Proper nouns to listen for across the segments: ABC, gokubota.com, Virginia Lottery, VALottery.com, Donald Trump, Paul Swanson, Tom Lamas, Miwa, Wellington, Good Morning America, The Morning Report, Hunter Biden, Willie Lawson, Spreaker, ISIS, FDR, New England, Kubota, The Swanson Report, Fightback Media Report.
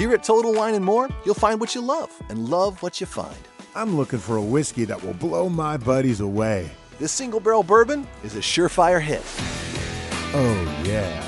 Here at Total Wine & More, you'll find what you love and love what you find. I'm looking for a whiskey that will blow my buddies away. This single barrel bourbon is a surefire hit. Oh, yeah.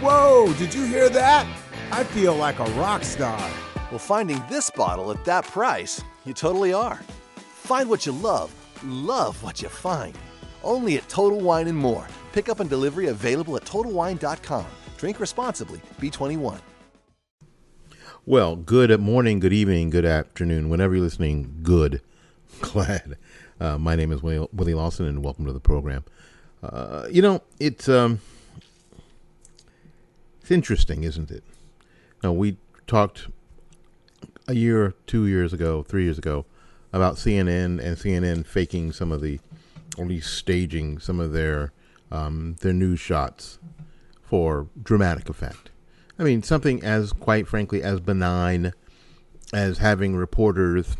Whoa, did you hear that? I feel like a rock star. Well, finding this bottle at that price, you totally are. Find what you love what you find. Only at Total Wine & More. Pickup and delivery available at TotalWine.com. Drink responsibly. Be 21. Well, good morning, good evening, good afternoon. Whenever you're listening, good. Glad. My name is Willie Lawson, and welcome to the program. It's interesting, isn't it? Now, we talked a year, 2 years ago, 3 years ago, about CNN and CNN faking some of the, or at least staging some of their news shots for dramatic effect. I mean, something as, quite frankly, as benign as having reporters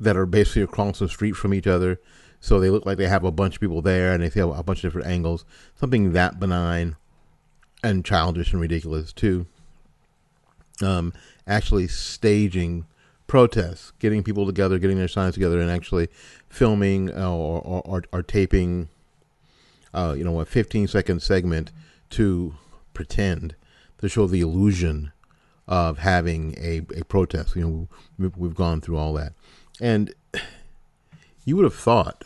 that are basically across the street from each other, so they look like they have a bunch of people there and they see a bunch of different angles. Something that benign and childish and ridiculous, too. Actually staging protests, getting people together, getting their signs together, and actually filming or taping, a 15-second segment to pretend to show the illusion of having a protest. You know, we've gone through all that. And you would have thought,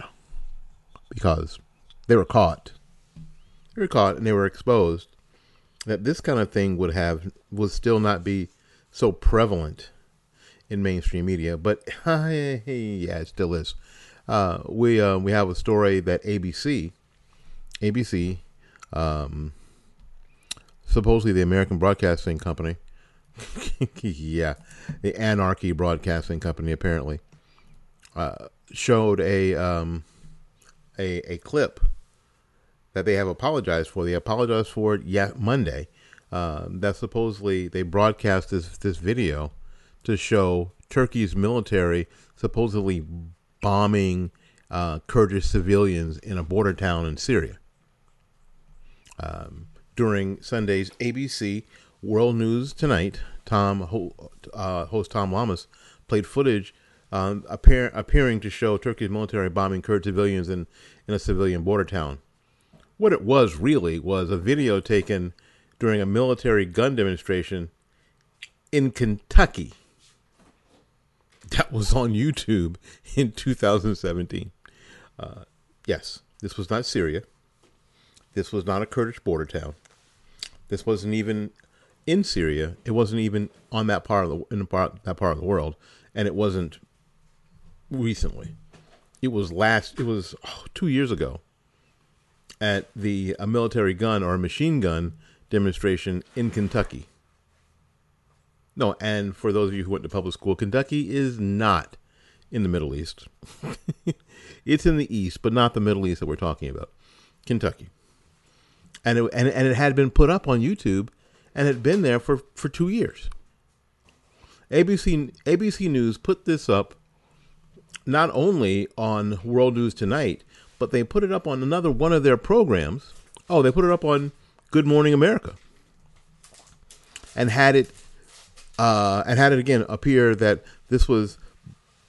because they were caught and they were exposed, that this kind of thing would still not be so prevalent in mainstream media, but yeah, it still is. We have a story that ABC, supposedly the American Broadcasting Company, yeah, the Anarchy Broadcasting Company, apparently, showed a clip that they have apologized for. They apologized for it Monday. That supposedly they broadcast this video to show Turkey's military supposedly bombing Kurdish civilians in a border town in Syria. During Sunday's ABC World News Tonight, host Tom Lamas played footage appearing to show Turkey's military bombing Kurd civilians in a civilian border town. What it was really was a video taken during a military gun demonstration in Kentucky that was on YouTube in 2017. Yes, this was not Syria. This was not a Kurdish border town. This wasn't even in Syria. It wasn't even on that part of the world, and it wasn't recently. It was 2 years ago at a military gun or a machine gun demonstration in Kentucky. No, and for those of you who went to public school, Kentucky is not in the Middle East. It's in the East, but not the Middle East that we're talking about. Kentucky. And it had been put up on YouTube and had been there for 2 years. ABC News put this up not only on World News Tonight, but they put it up on another one of their programs. Oh, they put it up on Good Morning America, and had it again appear that this was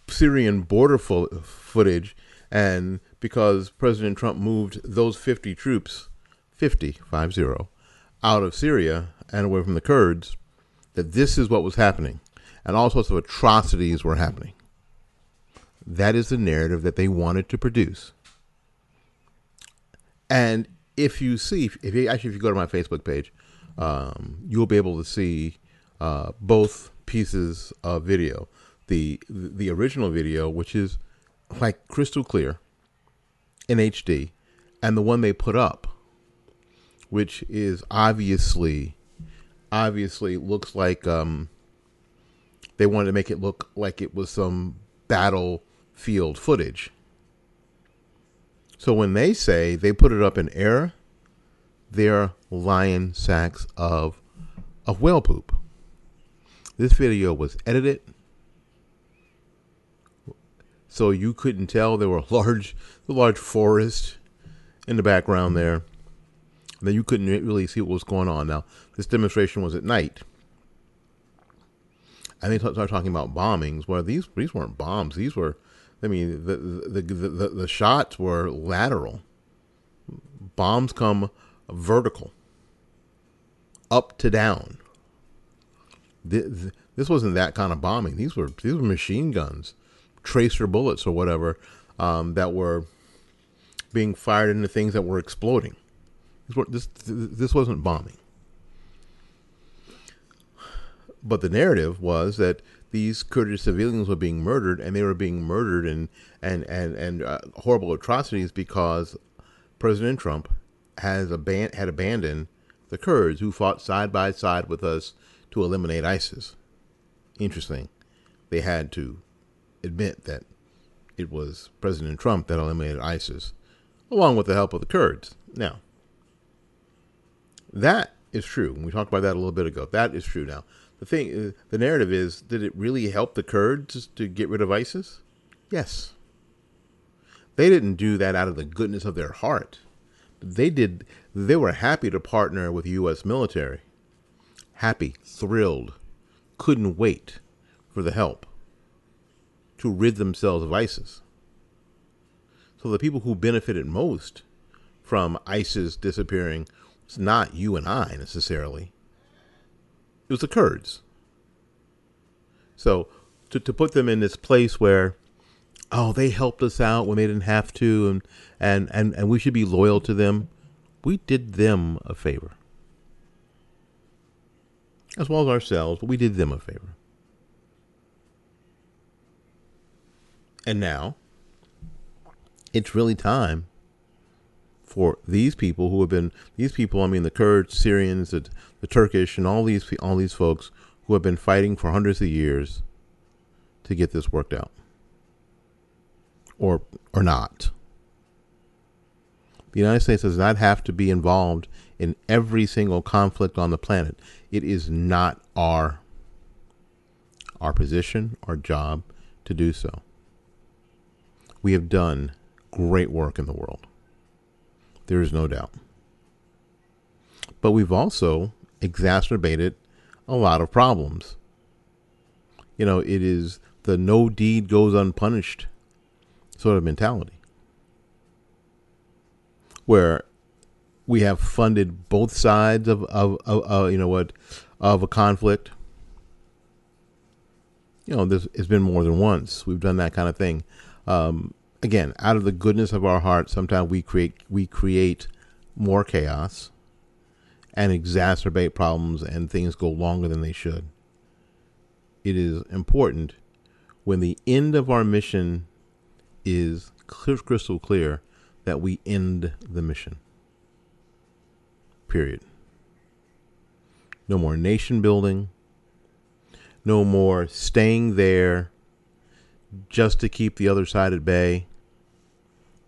Syrian border footage, and because President Trump moved those 50 troops, 50, 50, out of Syria and away from the Kurds, that this is what was happening, and all sorts of atrocities were happening. That is the narrative that they wanted to produce, and if you go to my Facebook page, you'll be able to see both pieces of video. The original video, which is like crystal clear in HD, and the one they put up, which is obviously looks like they wanted to make it look like it was some battlefield footage. So when they say they put it up in error, they're lying sacks of whale poop. This video was edited, so you couldn't tell. There were large forest in the background there, that you couldn't really see what was going on. Now, this demonstration was at night, And they start talking about bombings, where these weren't bombs. These were, I mean, the shots were lateral. Bombs come vertical, up to down. This wasn't that kind of bombing. These were machine guns, tracer bullets or whatever, that were being fired into things that were exploding. This wasn't bombing. But the narrative was that these Kurdish civilians were being murdered, and they were being murdered in horrible atrocities because President Trump had abandoned the Kurds, who fought side by side with us to eliminate ISIS. Interesting. They had to admit that it was President Trump that eliminated ISIS, along with the help of the Kurds. Now, that is true. We talked about that a little bit ago. That is true now. The narrative is, did it really help the Kurds to get rid of ISIS? Yes. They didn't do that out of the goodness of their heart. They were happy to partner with the U.S. military. Happy, thrilled, couldn't wait for the help to rid themselves of ISIS. So the people who benefited most from ISIS disappearing was not you and I necessarily. It was the Kurds. So to put them in this place where, oh, they helped us out when they didn't have to, and we should be loyal to them, we did them a favor. As well as ourselves, but we did them a favor. And now, it's really time for these people who have been, these people, I mean the Kurds, Syrians, the Turkish, and all these folks who have been fighting for hundreds of years to get this worked out. Or not. The United States does not have to be involved in every single conflict on the planet. It is not our position, our job to do so. We have done great work in the world. There is no doubt. But we've also exacerbated a lot of problems. You know, it is the no deed goes unpunished sort of mentality, where we have funded both sides of a conflict. You know, this has been more than once. We've done that kind of thing. Again, out of the goodness of our heart, sometimes we create more chaos and exacerbate problems, and things go longer than they should. It is important, when the end of our mission is crystal clear, that we end the mission. Period. No more nation building. No more staying there just to keep the other side at bay.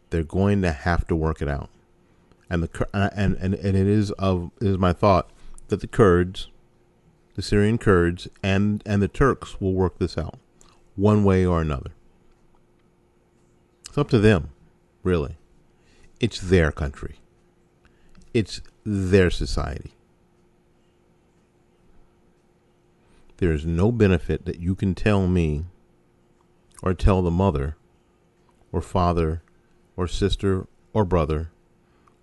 They're going to have to work it out. And it is my thought that the Kurds, the Syrian Kurds, and the Turks will work this out one way or another. It's up to them, really. It's their country. It's their society. There is no benefit that you can tell me or tell the mother or father or sister or brother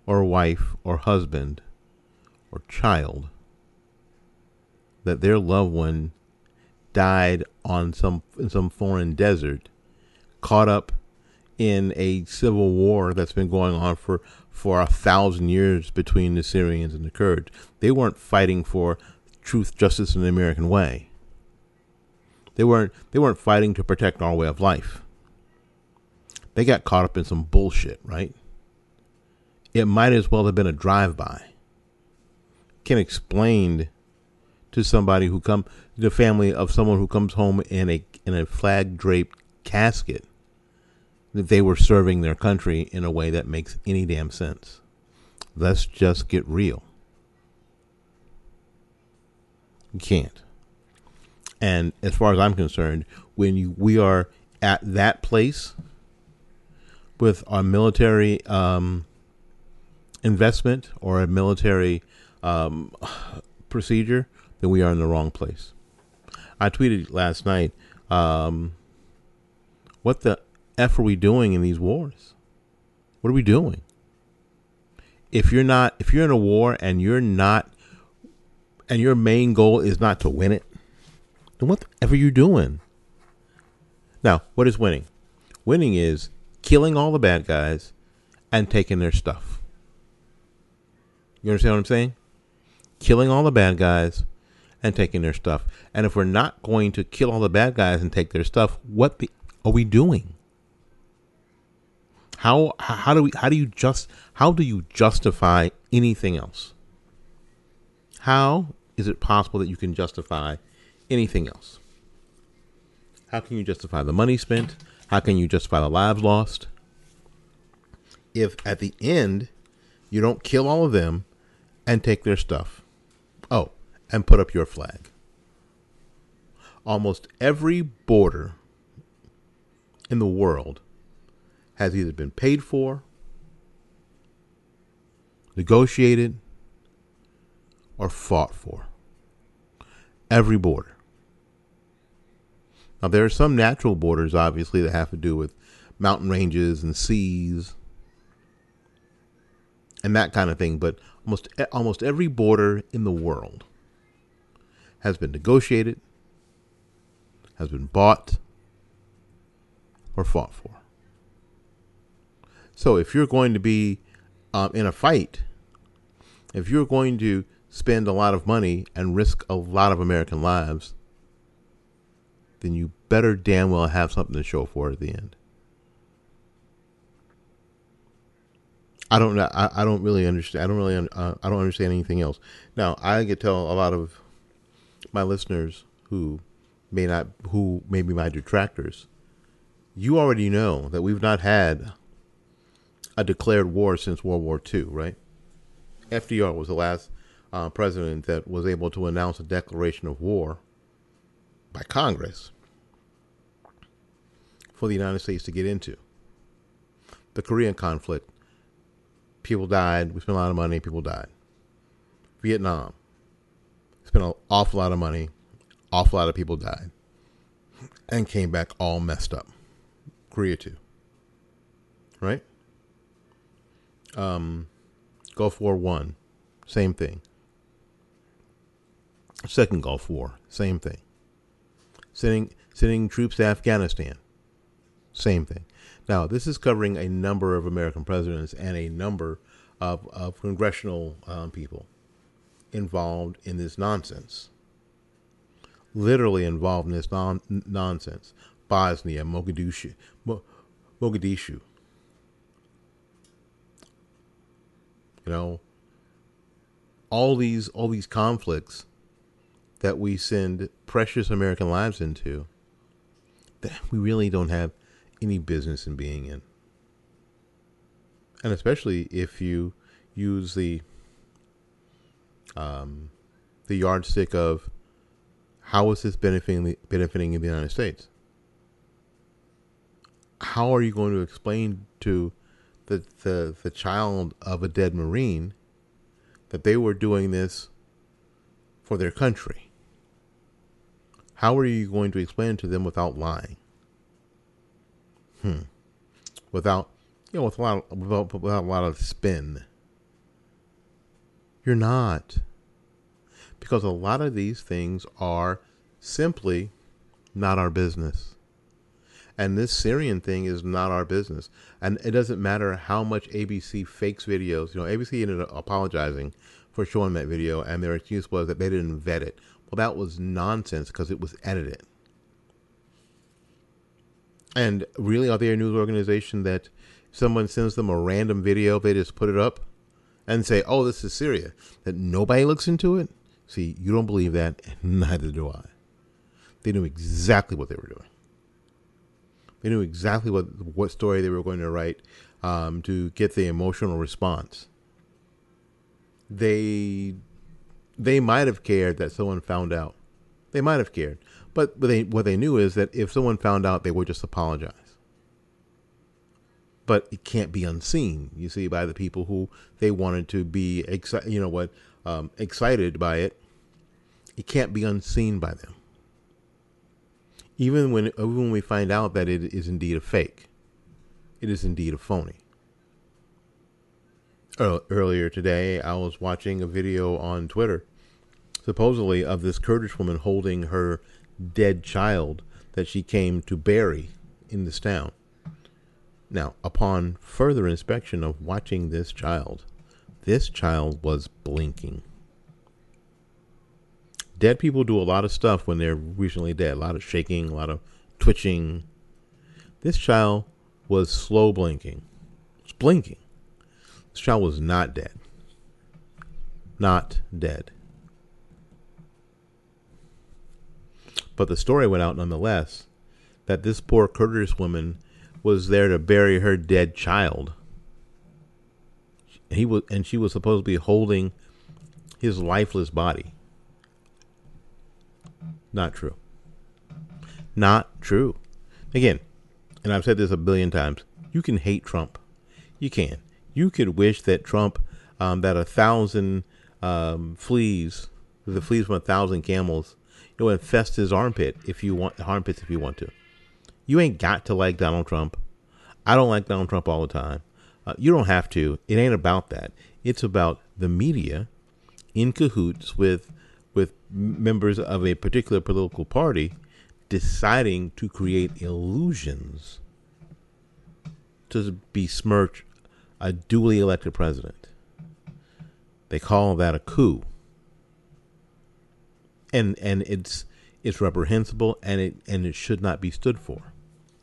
or wife or husband or child that their loved one died on in some foreign desert, caught up in a civil war that's been going on for 1,000 years between the Syrians and the Kurds. They weren't fighting for truth, justice, and the American way. They weren't fighting to protect our way of life. They got caught up in some bullshit, right? It might as well have been a drive-by. Can explain to somebody who come, the family of someone who comes home in a flag-draped casket, that they were serving their country in a way that makes any damn sense. Let's just get real. You can't. And as far as I'm concerned, when we are at that place with our military investment or a military procedure, then we are in the wrong place. I tweeted last night, what the F are we doing in these wars? What are we doing? If you're in a war and you're not, and your main goal is not to win it, then what the F are you doing? Now, what is winning? Winning is killing all the bad guys and taking their stuff. You understand what I'm saying? Killing all the bad guys and taking their stuff. And if we're not going to kill all the bad guys and take their stuff, what the are we doing? How do you justify anything else? How is it possible that you can justify anything else? How can you justify the money spent? How can you justify the lives lost? If at the end you don't kill all of them and take their stuff. Oh, and put up your flag. Almost every border in the world has either been paid for, negotiated, or fought for. Every border. Now, there are some natural borders, obviously, that have to do with mountain ranges and seas and that kind of thing, but almost every border in the world has been negotiated, has been bought, or fought for. So if you're going to be in a fight, if you're going to spend a lot of money and risk a lot of American lives, then you better damn well have something to show for it at the end. I don't know. I don't really understand. I don't understand anything else. Now, I could tell a lot of my listeners who may be my detractors. You already know that we've not had a declared war since World War II, right? FDR was the last president that was able to announce a declaration of war by Congress for the United States to get into. The Korean conflict, people died. We spent a lot of money. People died. Vietnam, spent an awful lot of money. Awful lot of people died and came back all messed up. Korea too, right? Gulf War I, same thing. Second Gulf War, same thing. Sending troops to Afghanistan, same thing. Now, this is covering a number of American presidents and a number of congressional people involved in this nonsense. Literally involved in this nonsense. Bosnia, Mogadishu. You know, all these conflicts that we send precious American lives into that we really don't have any business in being in. And especially if you use the yardstick of how is this benefiting the United States? How are you going to explain to the child of a dead Marine that they were doing this for their country? How are you going to explain to them without lying? Without a lot of spin. You're not, because a lot of these things are simply not our business. And this Syrian thing is not our business. And it doesn't matter how much ABC fakes videos. You know, ABC ended up apologizing for showing that video, and their excuse was that they didn't vet it. Well, that was nonsense because it was edited. And really, are they a news organization that someone sends them a random video, they just put it up and say, oh, this is Syria, that nobody looks into it? See, you don't believe that, and neither do I. They knew exactly what they were doing. They knew exactly what story they were going to write to get the emotional response. They might have cared that someone found out. They might have cared. But what they knew is that if someone found out, they would just apologize. But it can't be unseen, you see, by the people who they wanted to be excited by it. It can't be unseen by them. even when we find out that it is indeed a fake, it is indeed a phony. Earlier today, I was watching a video on Twitter, supposedly of this Kurdish woman holding her dead child that she came to bury in this town. Now, upon further inspection of watching this child was blinking. Dead people do a lot of stuff when they're recently dead. A lot of shaking, a lot of twitching. This child was slow blinking. It's blinking. This child was not dead. Not dead. But the story went out nonetheless that this poor Kurdish woman was there to bury her dead child. She was supposed to be holding his lifeless body. Not true. Not true. Again, and I've said this a billion times, you can hate Trump. You can. You could wish that Trump, that 1,000 fleas, the fleas from 1,000 camels, you'll infest his armpits if you want to. You ain't got to like Donald Trump. I don't like Donald Trump all the time. You don't have to. It ain't about that. It's about the media in cahoots with members of a particular political party deciding to create illusions to besmirch a duly elected president. They call that a coup. And it's reprehensible, and it should not be stood for.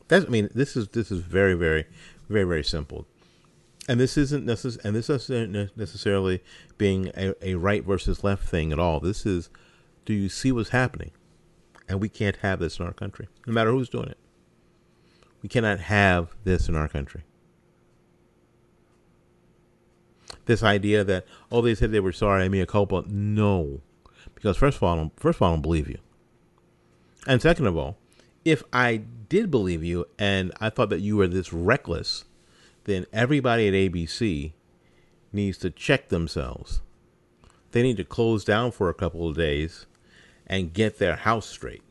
This is very, very, very, very simple. And this isn't necessarily being a right versus left thing at all. This is, do you see what's happening? And we can't have this in our country, no matter who's doing it. We cannot have this in our country. This idea that, oh, they said they were sorry, mea culpa. No, because first of all, I don't believe you. And second of all, if I did believe you and I thought that you were this reckless, then everybody at ABC needs to check themselves. They need to close down for a couple of days and get their house straight.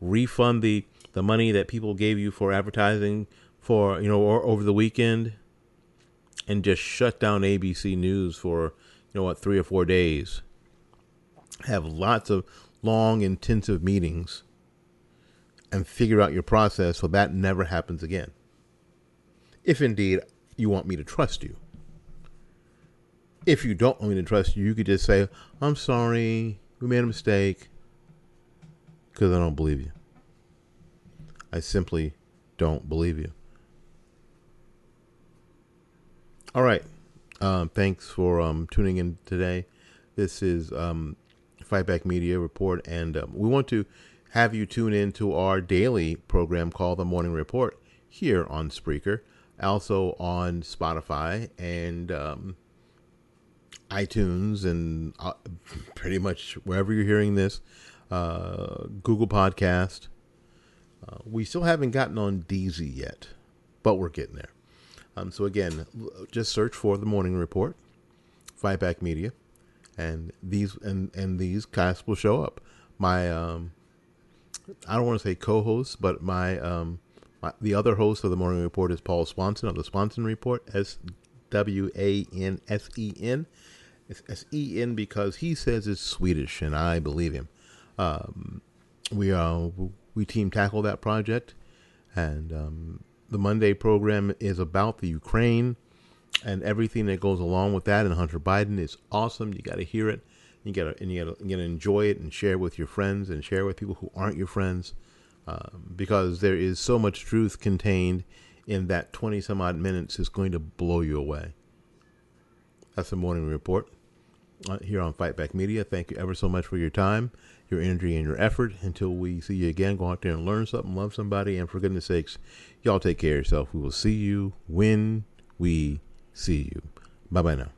Refund the money that people gave you for advertising for, or over the weekend, and just shut down ABC News for, 3 or 4 days. Have lots of long, intensive meetings and figure out your process so that never happens again. If indeed you want me to trust you. If you don't want me to trust you, you could just say, I'm sorry, we made a mistake, because I don't believe you. I simply don't believe you. All right. Thanks for tuning in today. This is Fightback Media Report, and we want to have you tune in to our daily program called The Morning Report here on Spreaker, also on Spotify and iTunes, and pretty much wherever you're hearing this, Google Podcast. We still haven't gotten on DZ yet, but we're getting there. So again, just search for The Morning Report, Fightback Media, and these guys will show up. My I don't want to say co-hosts, but my the other host of The Morning Report is Paul Swanson of The Swanson Report, SWANSEN. It's SEN because he says it's Swedish, and I believe him. We team tackle that project, and the Monday program is about the Ukraine and everything that goes along with that. And Hunter Biden is awesome. You got to hear it. You got to enjoy it and share it with your friends and share it with people who aren't your friends. Because there is so much truth contained in that 20-some-odd minutes, it's going to blow you away. That's The Morning Report here on Fightback Media. Thank you ever so much for your time, your energy, and your effort. Until we see you again, go out there and learn something, love somebody, and for goodness sakes, y'all take care of yourself. We will see you when we see you. Bye-bye now.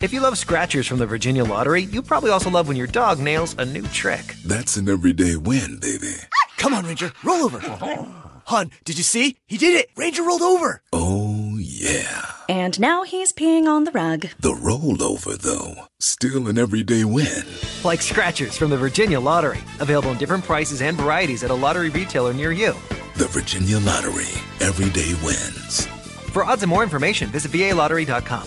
If you love scratchers from the Virginia Lottery, you probably also love when your dog nails a new trick. That's an everyday win, baby. Come on, Ranger, roll over. Hun, did you see? He did it. Ranger rolled over. Oh, yeah. And now he's peeing on the rug. The rollover, though, still an everyday win. Like scratchers from the Virginia Lottery. Available in different prices and varieties at a lottery retailer near you. The Virginia Lottery. Everyday wins. For odds and more information, visit VALottery.com.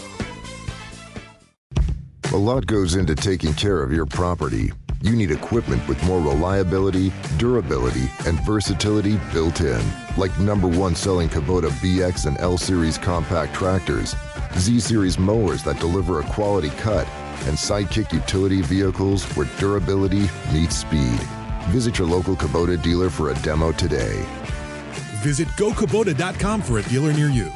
A lot goes into taking care of your property. You need equipment with more reliability, durability, and versatility built in. Like #1 selling Kubota BX and L-Series compact tractors, Z-Series mowers that deliver a quality cut, and Sidekick utility vehicles where durability meets speed. Visit your local Kubota dealer for a demo today. Visit gokubota.com for a dealer near you.